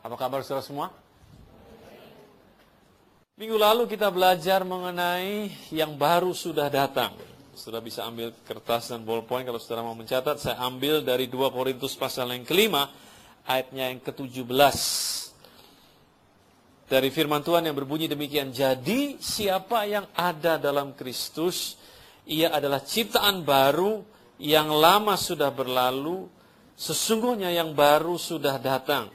Apa kabar saudara semua? Minggu lalu kita belajar mengenai yang baru sudah datang. Saudara bisa ambil kertas dan ballpoint kalau saudara mau mencatat. Saya ambil dari 2 Korintus pasal yang kelima, ayatnya yang ke-17. Dari firman Tuhan yang berbunyi demikian. Jadi siapa yang ada dalam Kristus, ia adalah ciptaan baru, yang lama sudah berlalu, sesungguhnya yang baru sudah datang.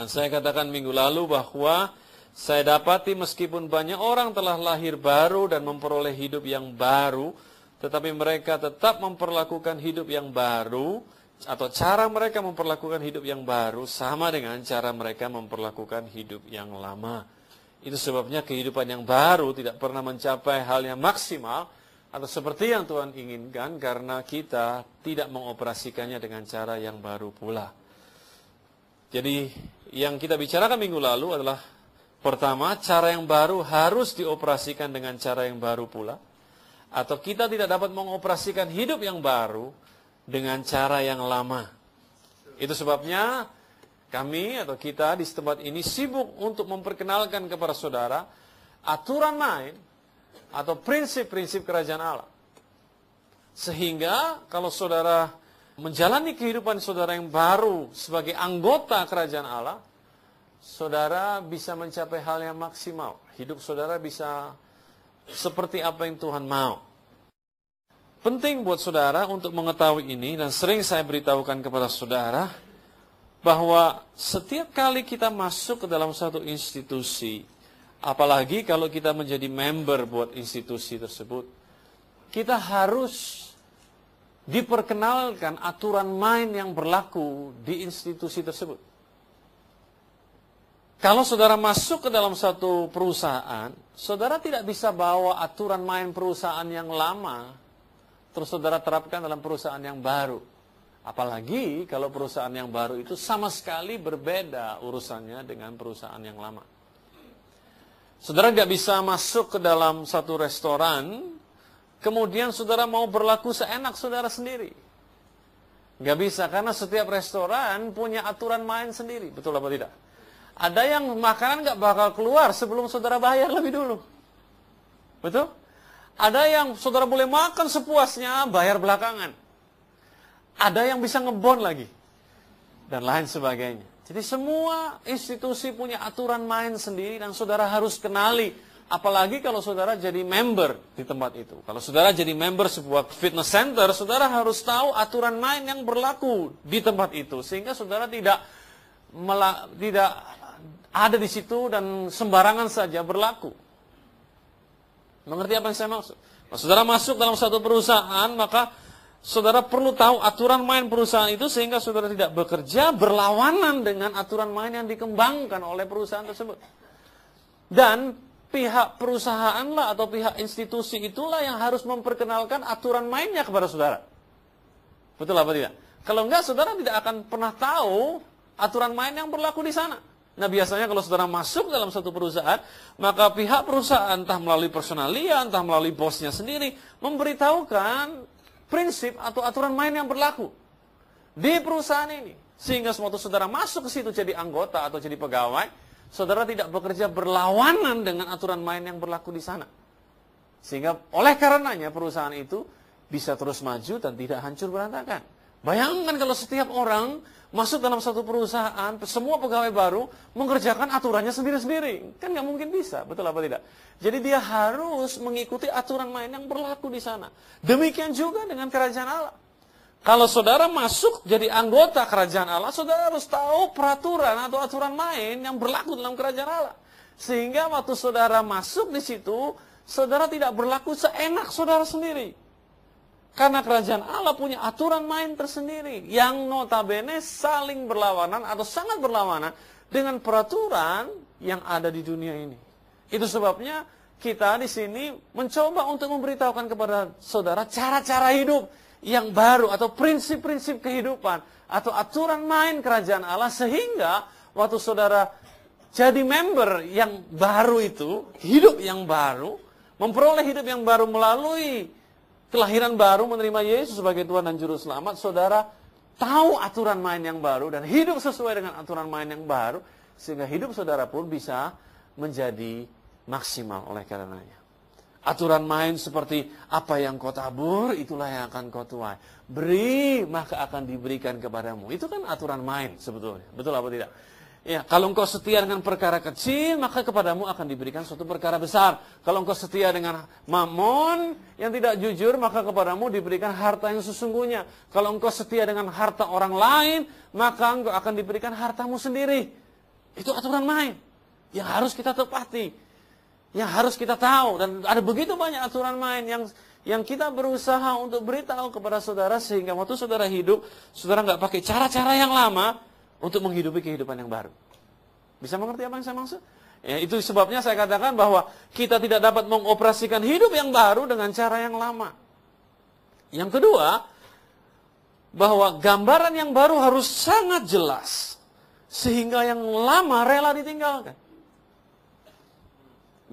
Dan saya katakan minggu lalu bahwa saya dapati meskipun banyak orang telah lahir baru dan memperoleh hidup yang baru, tetapi mereka tetap memperlakukan hidup yang baru, atau cara mereka memperlakukan hidup yang baru sama dengan cara mereka memperlakukan hidup yang lama. Itu sebabnya kehidupan yang baru tidak pernah mencapai hal yang maksimal, atau seperti yang Tuhan inginkan, karena kita tidak mengoperasikannya dengan cara yang baru pula. Jadi yang kita bicarakan minggu lalu adalah, pertama, cara yang baru harus dioperasikan dengan cara yang baru pula. Atau kita tidak dapat mengoperasikan hidup yang baru dengan cara yang lama. Itu sebabnya kami atau kita di tempat ini sibuk untuk memperkenalkan kepada saudara aturan main atau prinsip-prinsip kerajaan Allah. Sehingga kalau saudara menjalani kehidupan saudara yang baru sebagai anggota kerajaan Allah, saudara bisa mencapai hal yang maksimal. Hidup saudara bisa seperti apa yang Tuhan mau. Penting buat saudara untuk mengetahui ini, dan sering saya beritahukan kepada saudara, bahwa setiap kali kita masuk ke dalam satu institusi, apalagi kalau kita menjadi member buat institusi tersebut, kita harus diperkenalkan aturan main yang berlaku di institusi tersebut. Kalau saudara masuk ke dalam satu perusahaan, saudara tidak bisa bawa aturan main perusahaan yang lama, terus saudara terapkan dalam perusahaan yang baru. Apalagi kalau perusahaan yang baru itu sama sekali berbeda urusannya dengan perusahaan yang lama. Saudara tidak bisa masuk ke dalam satu restoran, kemudian saudara mau berlaku seenak saudara sendiri. Nggak bisa, karena setiap restoran punya aturan main sendiri, betul apa tidak? Ada yang makanan nggak bakal keluar sebelum saudara bayar lebih dulu. Betul? Ada yang saudara boleh makan sepuasnya, bayar belakangan. Ada yang bisa ngebon lagi. Dan lain sebagainya. Jadi semua institusi punya aturan main sendiri dan saudara harus kenali. Apalagi kalau saudara jadi member di tempat itu. Kalau saudara jadi member sebuah fitness center, saudara harus tahu aturan main yang berlaku di tempat itu. Sehingga saudara tidak ada di situ dan sembarangan saja berlaku. Mengerti apa yang saya maksud? Nah, saudara masuk dalam satu perusahaan, maka saudara perlu tahu aturan main perusahaan itu sehingga saudara tidak bekerja berlawanan dengan aturan main yang dikembangkan oleh perusahaan tersebut. Dan pihak perusahaanlah atau pihak institusi itulah yang harus memperkenalkan aturan mainnya kepada saudara. Betul apa tidak? Kalau enggak, saudara tidak akan pernah tahu aturan main yang berlaku di sana. Nah, biasanya kalau saudara masuk dalam satu perusahaan, maka pihak perusahaan entah melalui personalia, entah melalui bosnya sendiri, memberitahukan prinsip atau aturan main yang berlaku di perusahaan ini. Sehingga waktu saudara masuk ke situ jadi anggota atau jadi pegawai, saudara tidak bekerja berlawanan dengan aturan main yang berlaku di sana. Sehingga oleh karenanya perusahaan itu bisa terus maju dan tidak hancur berantakan. Bayangkan kalau setiap orang masuk dalam satu perusahaan, semua pegawai baru mengerjakan aturannya sendiri-sendiri. Kan nggak mungkin bisa, betul apa tidak? Jadi dia harus mengikuti aturan main yang berlaku di sana. Demikian juga dengan kerajaan Allah. Kalau saudara masuk jadi anggota kerajaan Allah, saudara harus tahu peraturan atau aturan main yang berlaku dalam kerajaan Allah. Sehingga waktu saudara masuk di situ, saudara tidak berlaku seenak saudara sendiri. Karena kerajaan Allah punya aturan main tersendiri yang notabene saling berlawanan atau sangat berlawanan dengan peraturan yang ada di dunia ini. Itu sebabnya kita di sini mencoba untuk memberitahukan kepada saudara cara-cara hidup yang baru atau prinsip-prinsip kehidupan atau aturan main kerajaan Allah, sehingga waktu saudara jadi member yang baru itu, hidup yang baru, memperoleh hidup yang baru melalui kelahiran baru menerima Yesus sebagai Tuhan dan Juru Selamat, saudara tahu aturan main yang baru dan hidup sesuai dengan aturan main yang baru, sehingga hidup saudara pun bisa menjadi maksimal oleh karenanya. Aturan main seperti apa yang kau tabur, itulah yang akan kau tuai. Beri, maka akan diberikan kepadamu. Itu kan aturan main sebetulnya. Betul apa tidak? Ya, kalau engkau setia dengan perkara kecil, maka kepadamu akan diberikan suatu perkara besar. Kalau engkau setia dengan mamon yang tidak jujur, maka kepadamu diberikan harta yang sesungguhnya. Kalau engkau setia dengan harta orang lain, maka engkau akan diberikan hartamu sendiri. Itu aturan main yang harus kita tepati, yang harus kita tahu. Dan ada begitu banyak aturan main yang kita berusaha untuk beritahu kepada saudara, sehingga waktu saudara hidup, saudara nggak pakai cara-cara yang lama untuk menghidupi kehidupan yang baru. Bisa mengerti apa yang saya maksud? Ya, itu sebabnya saya katakan bahwa kita tidak dapat mengoperasikan hidup yang baru dengan cara yang lama. Yang kedua, bahwa gambaran yang baru harus sangat jelas, sehingga yang lama rela ditinggalkan.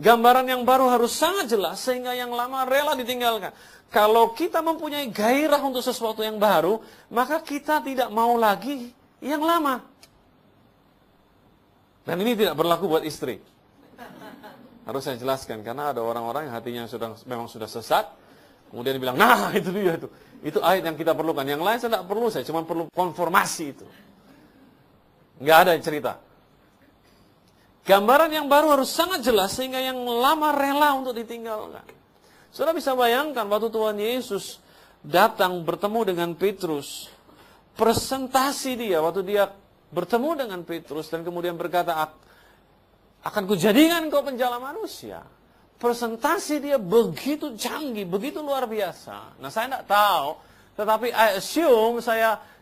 Gambaran yang baru harus sangat jelas, sehingga yang lama rela ditinggalkan. Kalau kita mempunyai gairah untuk sesuatu yang baru, maka kita tidak mau lagi yang lama. Dan ini tidak berlaku buat istri. Harus saya jelaskan, karena ada orang-orang yang hatinya memang sudah sesat, kemudian bilang, nah itu dia itu. Itu ayat yang kita perlukan. Yang lain saya tidak perlu, saya cuma perlu konformasi itu. Nggak ada cerita. Gambaran yang baru harus sangat jelas, sehingga yang lama rela untuk ditinggalkan. Saudara bisa bayangkan waktu Tuhan Yesus datang bertemu dengan Petrus, presentasi dia waktu dia bertemu dengan Petrus dan kemudian berkata, akan kujadikan kau penjala manusia. Presentasi dia begitu canggih, begitu luar biasa. Nah, saya tidak tahu, tetapi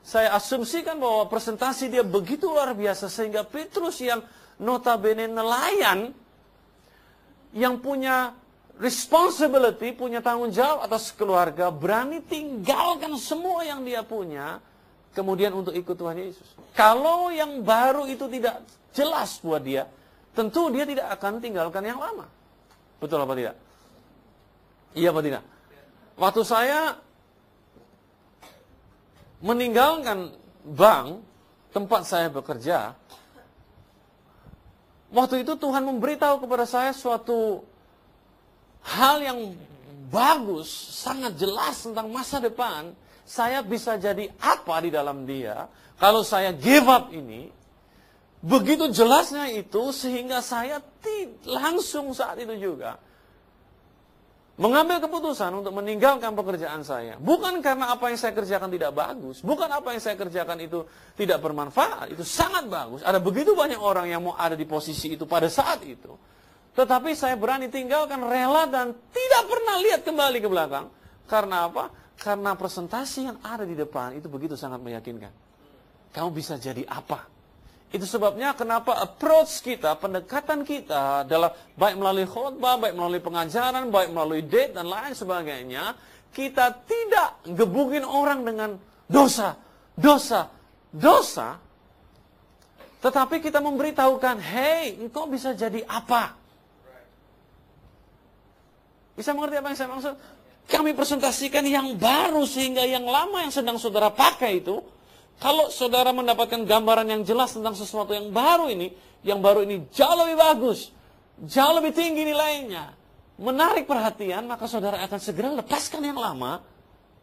saya asumsikan bahwa presentasi dia begitu luar biasa, sehingga Petrus yang notabene nelayan, yang punya responsibility, punya tanggung jawab atas keluarga, berani tinggalkan semua yang dia punya kemudian untuk ikut Tuhan Yesus. Kalau yang baru itu tidak jelas buat dia, tentu dia tidak akan tinggalkan yang lama. Betul apa tidak? Iya apa tidak? Waktu saya meninggalkan bank tempat saya bekerja, waktu itu Tuhan memberitahu kepada saya suatu hal yang bagus, sangat jelas tentang masa depan. Saya bisa jadi apa di dalam dia kalau saya give up ini. Begitu jelasnya itu, sehingga saya langsung saat itu juga mengambil keputusan untuk meninggalkan pekerjaan saya. Bukan karena apa yang saya kerjakan tidak bagus, bukan apa yang saya kerjakan itu tidak bermanfaat, itu sangat bagus. Ada begitu banyak orang yang mau ada di posisi itu pada saat itu. Tetapi saya berani tinggalkan, rela, dan tidak pernah lihat kembali ke belakang. Karena apa? Karena presentasi yang ada di depan itu begitu sangat meyakinkan. Kamu bisa jadi apa? Itu sebabnya kenapa approach kita, pendekatan kita dalam, baik melalui khotbah, baik melalui pengajaran, baik melalui date dan lain sebagainya, kita tidak gebugin orang dengan dosa, dosa, dosa. Tetapi kita memberitahukan, hey, engkau bisa jadi apa? Bisa mengerti apa yang saya maksud? Kami presentasikan yang baru, sehingga yang lama yang sedang saudara pakai itu, kalau saudara mendapatkan gambaran yang jelas tentang sesuatu yang baru ini jauh lebih bagus, jauh lebih tinggi nilainya, menarik perhatian, maka saudara akan segera lepaskan yang lama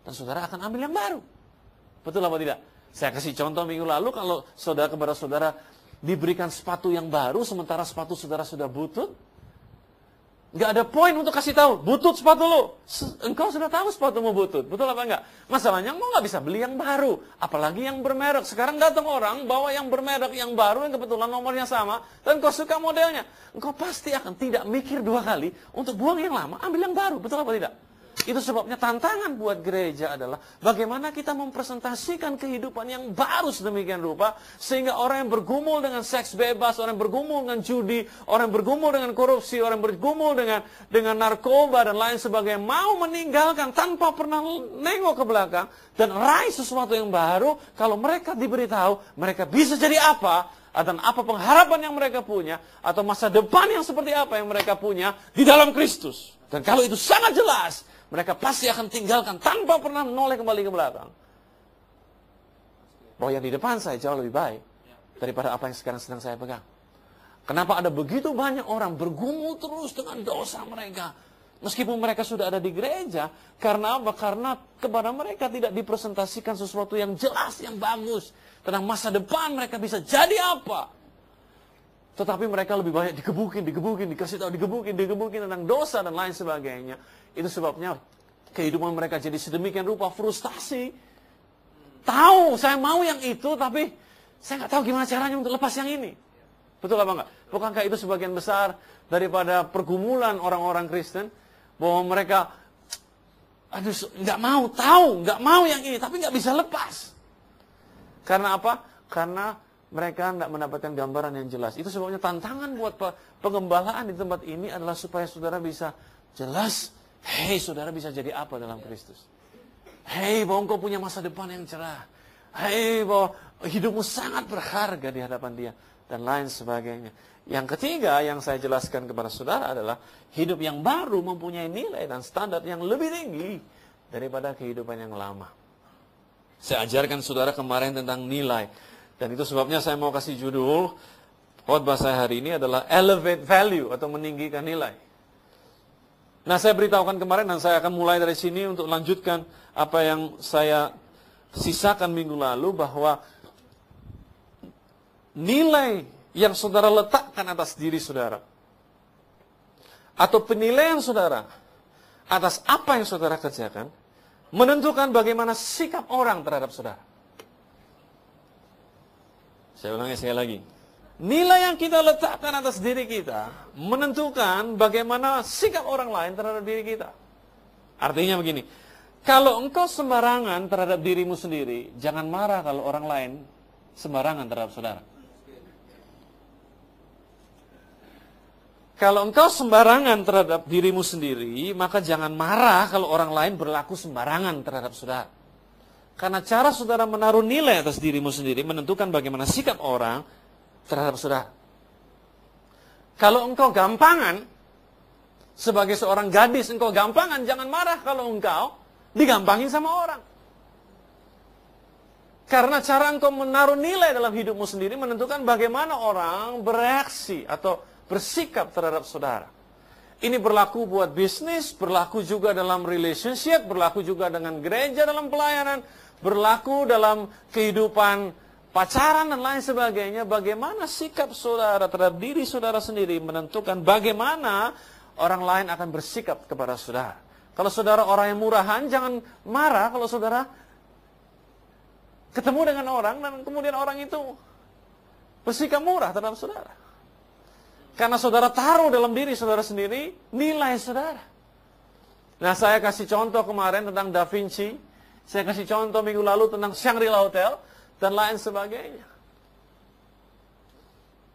dan saudara akan ambil yang baru. Betul apa tidak? Saya kasih contoh minggu lalu, kalau saudara kepada saudara diberikan sepatu yang baru sementara sepatu saudara sudah butut, nggak ada poin untuk kasih tahu, butut sepatu lo. Engkau sudah tahu sepatumu butut, betul apa enggak? Masalahnya engkau nggak bisa beli yang baru, apalagi yang bermerek. Sekarang datang orang bawa yang bermerek, yang baru, yang kebetulan nomornya sama, dan engkau suka modelnya. Engkau pasti akan tidak mikir dua kali untuk buang yang lama, ambil yang baru, betul apa tidak? Itu sebabnya tantangan buat gereja adalah bagaimana kita mempresentasikan kehidupan yang baru sedemikian rupa, sehingga orang yang bergumul dengan seks bebas, orang yang bergumul dengan judi, orang yang bergumul dengan korupsi, orang yang bergumul dengan narkoba dan lain sebagainya, mau meninggalkan tanpa pernah nengok ke belakang dan raih sesuatu yang baru. Kalau mereka diberitahu mereka bisa jadi apa, dan apa pengharapan yang mereka punya, atau masa depan yang seperti apa yang mereka punya di dalam Kristus, dan kalau itu sangat jelas, mereka pasti akan tinggalkan tanpa pernah menoleh kembali ke belakang. roh yang di depan saya jauh lebih baik daripada apa yang sekarang sedang saya pegang. Kenapa ada begitu banyak orang bergumul terus dengan dosa mereka? Meskipun mereka sudah ada di gereja, karena apa? Karena kepada mereka tidak dipresentasikan sesuatu yang jelas, yang bagus. Tentang masa depan mereka bisa jadi apa. Tetapi mereka lebih banyak digebukin, dikasih tahu, digebukin tentang dosa dan lain sebagainya. Itu sebabnya kehidupan mereka jadi sedemikian rupa frustasi. Tahu, saya mau yang itu, tapi saya nggak tahu gimana caranya untuk lepas yang ini. Betul apa enggak? Bukankah itu sebagian besar daripada pergumulan orang-orang Kristen? Bahwa mereka, aduh, nggak mau tahu, nggak mau yang ini, tapi nggak bisa lepas. Karena apa? Karena mereka nggak mendapatkan gambaran yang jelas. Itu sebabnya tantangan buat pengembalaan di tempat ini adalah supaya saudara bisa jelas. Hei, saudara bisa jadi apa dalam Kristus? Hei, bahwa engkau punya masa depan yang cerah. Hei, bahwa hidupmu sangat berharga di hadapan Dia. Dan lain sebagainya. Yang ketiga yang saya jelaskan kepada saudara adalah hidup yang baru mempunyai nilai dan standar yang lebih tinggi daripada kehidupan yang lama. Saya ajarkan saudara kemarin tentang nilai. Dan itu sebabnya saya mau kasih judul khotbah saya hari ini adalah Elevate Value atau meninggikan nilai. Nah, saya beritahukan kemarin dan saya akan mulai dari sini untuk lanjutkan apa yang saya sisakan minggu lalu, bahwa nilai yang saudara letakkan atas diri saudara, atau penilaian saudara atas apa yang saudara kerjakan, menentukan bagaimana sikap orang terhadap saudara. Saya ulangi sekali lagi. Nilai yang kita letakkan atas diri kita menentukan bagaimana sikap orang lain terhadap diri kita. Artinya begini, kalau engkau sembarangan terhadap dirimu sendiri, jangan marah kalau orang lain sembarangan terhadap saudara. Kalau engkau sembarangan terhadap dirimu sendiri, maka jangan marah kalau orang lain berlaku sembarangan terhadap saudara. Karena cara saudara menaruh nilai atas dirimu sendiri menentukan bagaimana sikap orang terhadap saudara. Kalau engkau gampangan, sebagai seorang gadis engkau gampangan, jangan marah kalau engkau digampangin sama orang. Karena cara engkau menaruh nilai dalam hidupmu sendiri menentukan bagaimana orang bereaksi atau bersikap terhadap saudara. Ini berlaku buat bisnis, berlaku juga dalam relationship, berlaku juga dengan gereja dalam pelayanan, berlaku dalam kehidupan pacaran dan lain sebagainya. Bagaimana sikap saudara terhadap diri saudara sendiri menentukan bagaimana orang lain akan bersikap kepada saudara. Kalau saudara orang yang murahan, jangan marah kalau saudara ketemu dengan orang dan kemudian orang itu bersikap murah terhadap saudara. Karena saudara taruh dalam diri saudara sendiri nilai saudara. Nah, saya kasih contoh kemarin tentang Da Vinci. Saya kasih contoh minggu lalu tentang Shangri-La Hotel dan lain sebagainya.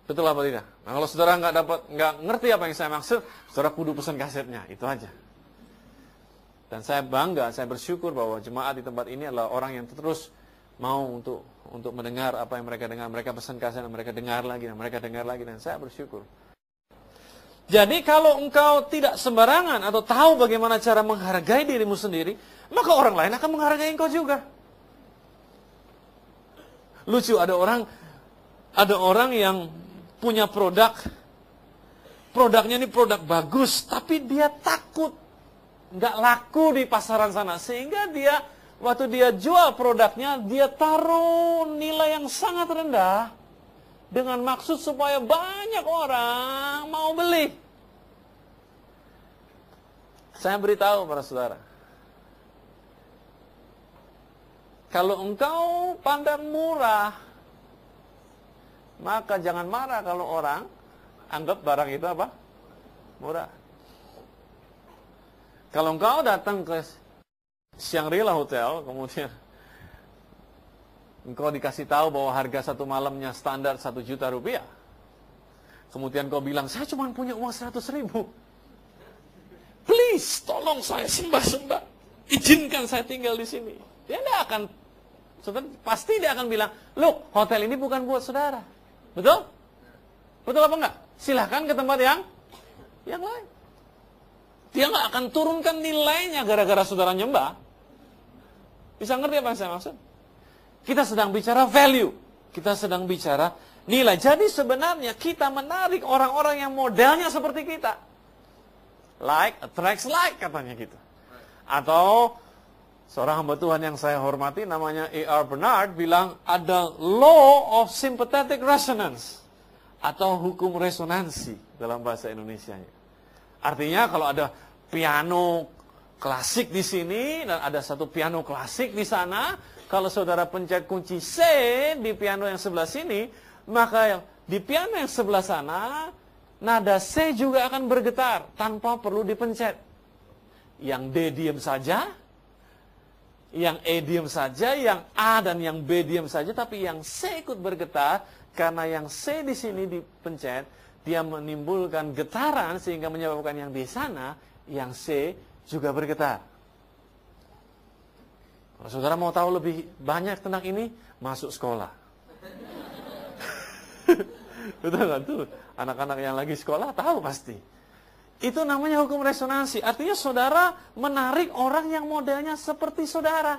Betul apa tidak? Nah, kalau saudara nggak ngerti apa yang saya maksud, saudara kudu pesan kasetnya, itu aja. Dan saya bangga, saya bersyukur bahwa jemaat di tempat ini adalah orang yang terus mau untuk mendengar apa yang mereka dengar. Mereka pesan kaset dan mereka dengar lagi dan mereka dengar lagi, dan saya bersyukur. Jadi kalau engkau tidak sembarangan atau tahu bagaimana cara menghargai dirimu sendiri, maka orang lain akan menghargai engkau juga. Lucu, ada orang yang punya produknya ini produk bagus, tapi dia takut nggak laku di pasaran sana, sehingga dia waktu dia jual produknya, dia taruh nilai yang sangat rendah dengan maksud supaya banyak orang mau beli. Saya beritahu para saudara, kalau engkau pandang murah, maka jangan marah kalau orang anggap barang itu apa? Murah. Kalau engkau datang ke Shangri-La Hotel, kemudian engkau dikasih tahu bahwa harga satu malamnya standar 1 juta rupiah. Kemudian kau bilang, saya cuma punya uang 100.000. Please, tolong saya sembah-sembah. Izinkan saya tinggal di sini. Dia tidak akan, pasti dia akan bilang, look, hotel ini bukan buat saudara. Betul? Betul apa enggak? Silahkan ke tempat yang lain. Dia nggak akan turunkan nilainya gara-gara saudara nyembah. Bisa ngerti apa yang saya maksud? Kita sedang bicara value. Kita sedang bicara nilai. Jadi sebenarnya kita menarik orang-orang yang modelnya seperti kita. Like attracts like, katanya gitu. Atau seorang hamba Tuhan yang saya hormati namanya A.R. Bernard bilang ada law of sympathetic resonance. Atau hukum resonansi dalam bahasa Indonesianya. Artinya kalau ada piano klasik di sini dan ada satu piano klasik di sana, kalau saudara pencet kunci C di piano yang sebelah sini, maka di piano yang sebelah sana nada C juga akan bergetar tanpa perlu dipencet. Yang D diam saja, yang E diam saja, yang A dan yang B diam saja, tapi yang C ikut bergetar karena yang C di sini dipencet, dia menimbulkan getaran sehingga menyebabkan yang di sana, yang C juga bergetar. Kalau saudara mau tahu lebih banyak tentang ini, masuk sekolah. Betul nggak tuh? Anak-anak yang lagi sekolah tahu pasti. Itu namanya hukum resonansi. Artinya saudara menarik orang yang modelnya seperti saudara.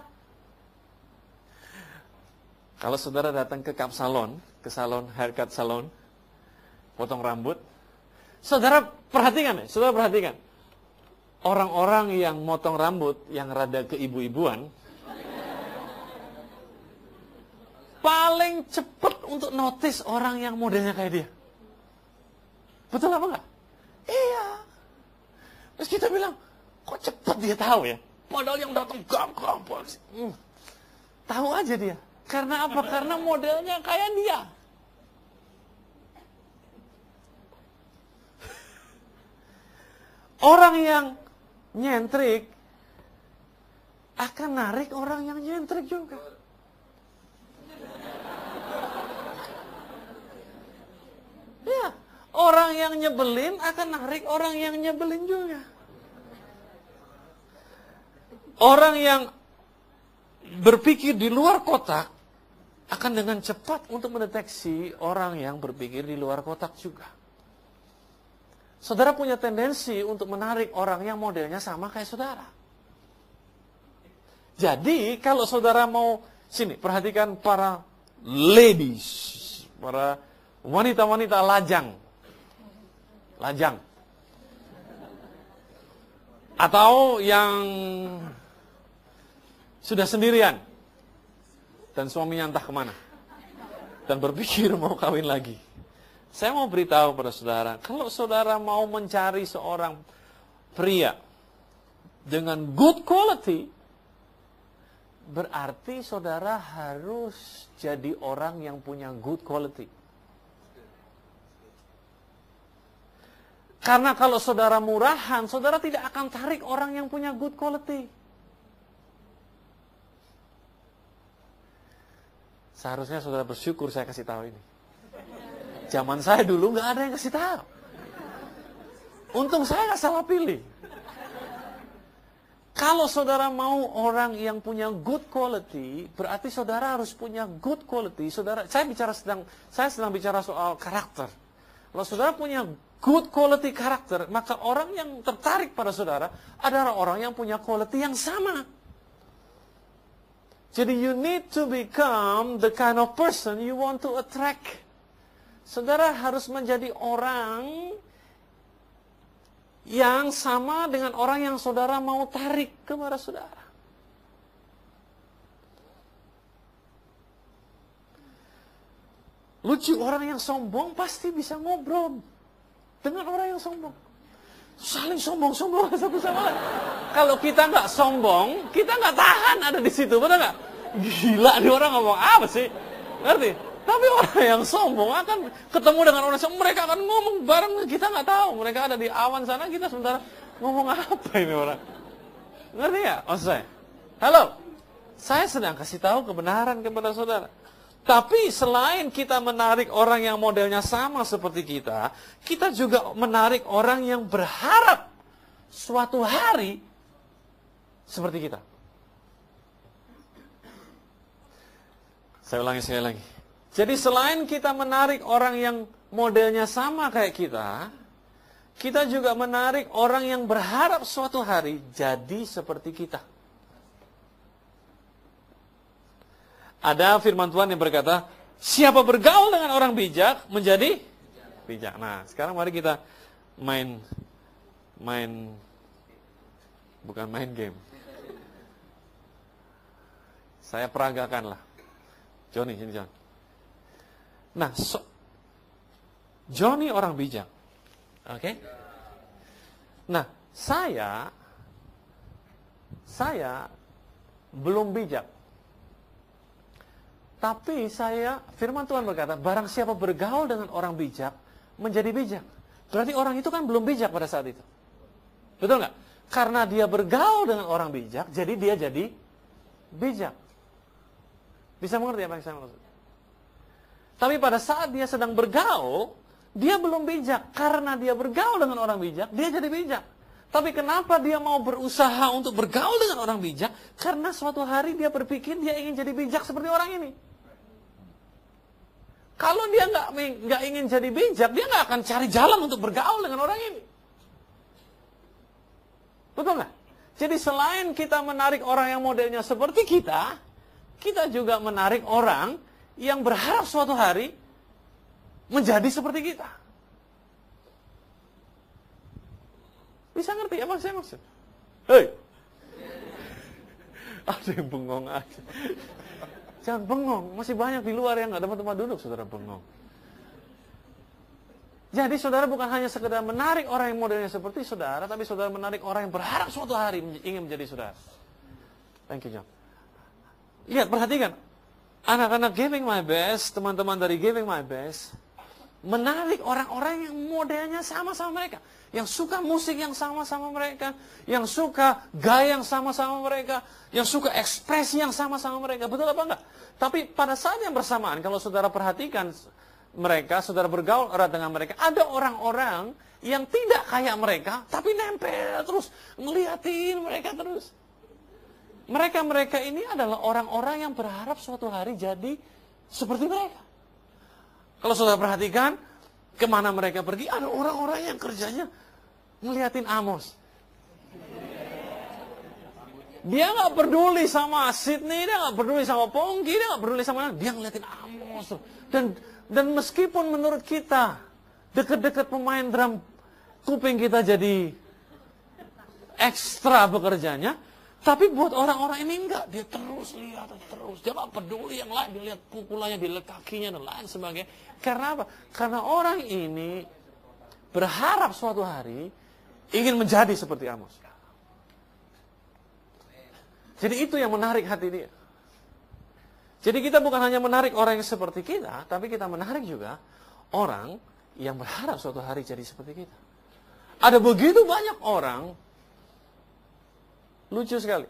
Kalau saudara datang ke Kap Salon, ke salon haircut salon, potong rambut, saudara perhatikan, orang-orang yang motong rambut yang rada keibu-ibuan paling cepat untuk notice orang yang modelnya kayak dia. Betul apa enggak? Iya. Terus kita bilang, kok cepat dia tahu ya? Padahal yang datang gampang banget. Tahu aja dia. Karena apa? Karena modelnya kayak dia. Orang yang nyentrik akan narik orang yang nyentrik juga. Ya, orang yang nyebelin akan narik orang yang nyebelin juga. Orang yang berpikir di luar kotak akan dengan cepat untuk mendeteksi orang yang berpikir di luar kotak juga. Saudara punya tendensi untuk menarik orang yang modelnya sama kayak saudara. Jadi kalau saudara mau, sini perhatikan para ladies, para wanita-wanita lajang, atau yang sudah sendirian dan suaminya entah kemana dan berpikir mau kawin lagi. Saya mau beritahu pada saudara, kalau saudara mau mencari seorang pria dengan good quality, berarti saudara harus jadi orang yang punya good quality. Karena kalau saudara murahan, saudara tidak akan tarik orang yang punya good quality. Seharusnya saudara bersyukur saya kasih tahu ini. Zaman saya dulu nggak ada yang kasih tahu. Untung saya nggak salah pilih. Kalau saudara mau orang yang punya good quality, berarti saudara harus punya good quality. Saudara, saya sedang bicara soal karakter. Kalau saudara punya good quality karakter, maka orang yang tertarik pada saudara adalah orang yang punya quality yang sama. Jadi you need to become the kind of person you want to attract. Saudara harus menjadi orang yang sama dengan orang yang saudara mau tarik kepada saudara. Lucu, orang yang sombong pasti bisa ngobrol dengan orang yang sombong. Saling sombong-sombong satu sama lain. Kalau kita nggak sombong, kita nggak tahan ada di situ, benar nggak? Gila, dia orang ngomong apa sih? Ngerti? Tapi orang yang sombong akan ketemu dengan orang sombong, mereka akan ngomong bareng, kita nggak tahu. Mereka ada di awan sana, kita sementara ngomong apa ini orang. Ngerti ya? Maksudnya, halo, saya sedang kasih tahu kebenaran kepada saudara. Tapi selain kita menarik orang yang modelnya sama seperti kita, kita juga menarik orang yang berharap suatu hari seperti kita. Saya ulangi sekali lagi. Jadi selain kita menarik orang yang modelnya sama kayak kita, kita juga menarik orang yang berharap suatu hari jadi seperti kita. Ada firman Tuhan yang berkata, siapa bergaul dengan orang bijak menjadi bijak. Nah, sekarang mari kita bukan main game. Saya peragakanlah. Johnny, sini John. Nah, Johnny orang bijak. Oke? Okay? Nah, saya belum bijak. Tapi firman Tuhan berkata, barang siapa bergaul dengan orang bijak, menjadi bijak. Berarti orang itu kan belum bijak pada saat itu. Betul nggak? Karena dia bergaul dengan orang bijak, jadi dia jadi bijak. Bisa mengerti apa yang saya maksud? Tapi pada saat dia sedang bergaul, dia belum bijak. Karena dia bergaul dengan orang bijak, dia jadi bijak. Tapi kenapa dia mau berusaha untuk bergaul dengan orang bijak? Karena suatu hari dia berpikir dia ingin jadi bijak seperti orang ini. Kalau dia nggak ingin jadi bijak, dia nggak akan cari jalan untuk bergaul dengan orang ini. Betul nggak? Jadi selain kita menarik orang yang modelnya seperti kita, kita juga menarik orang yang berharap suatu hari menjadi seperti kita. Bisa ngerti apa saya maksud? Hei, ada yang bengong aja. Jangan bengong, masih banyak di luar yang nggak dapat tempat duduk, saudara bengong. Jadi saudara bukan hanya sekedar menarik orang yang modelnya seperti saudara, tapi saudara menarik orang yang berharap suatu hari ingin menjadi saudara. Thank you, John. Lihat, perhatikan. Anak-anak Giving My Best, teman-teman dari Giving My Best, menarik orang-orang yang modelnya sama-sama mereka, yang suka musik yang sama-sama mereka, yang suka gaya yang sama-sama mereka, yang suka ekspresi yang sama-sama mereka. Betul apa enggak? Tapi pada saat yang bersamaan, kalau saudara perhatikan mereka, saudara bergaul erat dengan mereka, ada orang-orang yang tidak kayak mereka, tapi nempel terus, ngeliatin mereka terus. Mereka-mereka ini adalah orang-orang yang berharap suatu hari jadi seperti mereka. Kalau saudara perhatikan, kemana mereka pergi, ada orang-orang yang kerjanya ngeliatin Amos. Dia nggak peduli sama Sydney, dia nggak peduli sama Pongki, dia nggak peduli sama, dia ngeliatin Amos. Dan meskipun menurut kita, deket-deket pemain drum, kuping kita jadi ekstra bekerjanya, tapi buat orang-orang ini enggak, dia terus lihat terus. Dia nggak peduli yang lain, dilihat pukulannya, dilihat kakinya dan lain sebagainya. Karena apa? Karena orang ini berharap suatu hari ingin menjadi seperti Amos. Jadi itu yang menarik hati dia. Jadi kita bukan hanya menarik orang yang seperti kita, tapi kita menarik juga orang yang berharap suatu hari jadi seperti kita. Ada begitu banyak orang. Lucu sekali.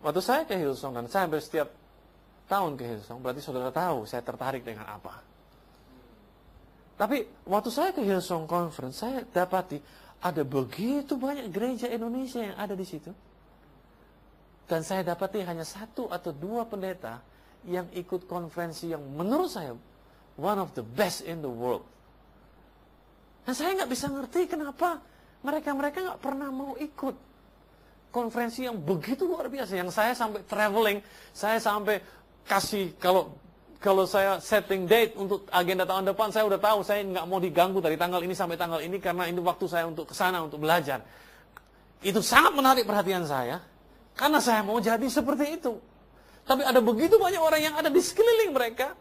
Waktu saya ke Hillsong, dan saya hampir setiap tahun ke Hillsong, berarti saudara tahu saya tertarik dengan apa. Tapi waktu saya ke Hillsong Conference, saya dapati ada begitu banyak gereja Indonesia yang ada di situ. Dan saya dapati hanya satu atau dua pendeta yang ikut konferensi yang menurut saya one of the best in the world. Dan saya nggak bisa ngerti kenapa mereka nggak pernah mau ikut konferensi yang begitu luar biasa, yang saya sampai traveling, saya sampai kasih, kalau saya setting date untuk agenda tahun depan, saya udah tahu saya nggak mau diganggu dari tanggal ini sampai tanggal ini, karena ini waktu saya untuk kesana, untuk belajar. Itu sangat menarik perhatian saya, karena saya mau jadi seperti itu. Tapi ada begitu banyak orang yang ada di sekeliling mereka,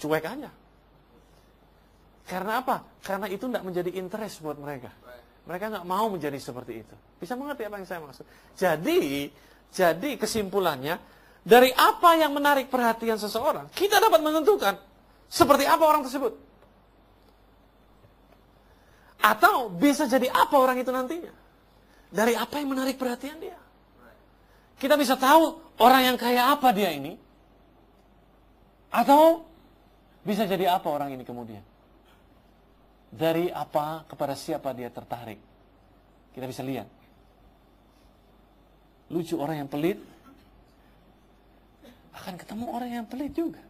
cuek aja. Karena apa? Karena itu nggak menjadi interest buat mereka. Mereka nggak mau menjadi seperti itu. Bisa mengerti apa yang saya maksud? Jadi kesimpulannya, dari apa yang menarik perhatian seseorang, kita dapat menentukan seperti apa orang tersebut. Atau bisa jadi apa orang itu nantinya. Dari apa yang menarik perhatian dia. Kita bisa tahu orang yang kayak apa dia ini. Atau bisa jadi apa orang ini kemudian. Dari apa kepada siapa dia tertarik. Kita bisa lihat. Lucu orang yang pelit. Akan ketemu orang yang pelit juga.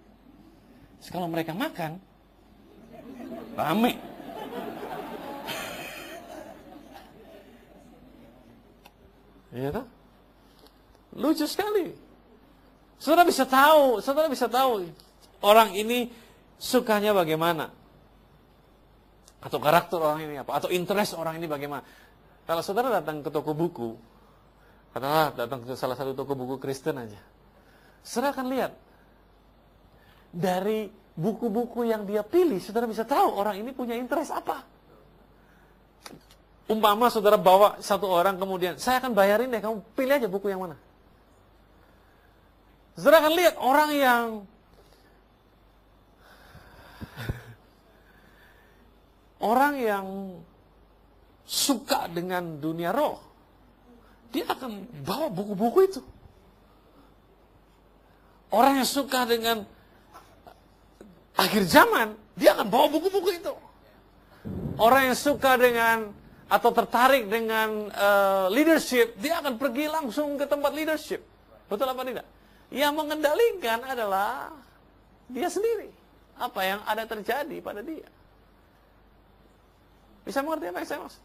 Terus kalau mereka makan, rame. Iya toh? Lucu sekali. Saudara bisa tahu orang ini sukanya bagaimana, atau karakter orang ini apa, atau interest orang ini bagaimana. Kalau saudara datang ke toko buku, katakanlah datang ke salah satu toko buku Kristen aja, saudara akan lihat dari buku-buku yang dia pilih, saudara bisa tahu orang ini punya interest apa. Umpama saudara bawa satu orang kemudian, saya akan bayarin deh, kamu pilih aja buku yang mana. Saudara akan lihat orang yang suka dengan dunia roh, dia akan bawa buku-buku itu. Orang yang suka dengan akhir zaman, dia akan bawa buku-buku itu. Orang yang suka dengan atau tertarik dengan leadership, dia akan pergi langsung ke tempat leadership. Betul apa tidak? Yang mengendalikan adalah dia sendiri. Apa yang ada terjadi pada dia. Bisa mengerti apa yang saya maksud?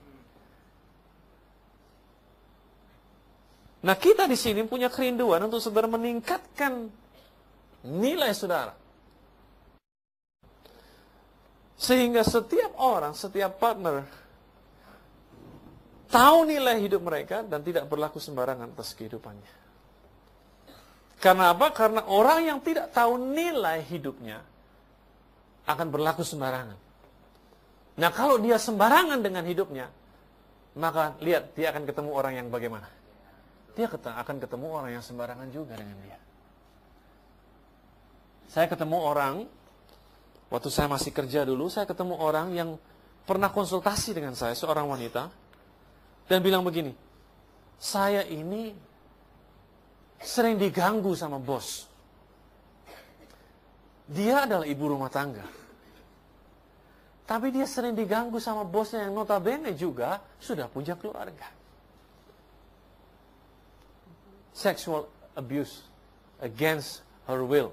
Nah, kita di sini punya kerinduan untuk saudara meningkatkan nilai saudara. Sehingga setiap orang, setiap partner tahu nilai hidup mereka dan tidak berlaku sembarangan atas kehidupannya. Karena apa? Karena orang yang tidak tahu nilai hidupnya akan berlaku sembarangan. Nah, kalau dia sembarangan dengan hidupnya, maka lihat dia akan ketemu orang yang bagaimana. Dia akan ketemu orang yang sembarangan juga dengan dia. Saya ketemu orang, waktu saya masih kerja dulu, saya ketemu orang yang pernah konsultasi dengan saya, seorang wanita, dan bilang begini, saya ini sering diganggu sama bos. Dia adalah ibu rumah tangga. Tapi dia sering diganggu sama bosnya yang notabene juga sudah punya keluarga. Sexual abuse against her will.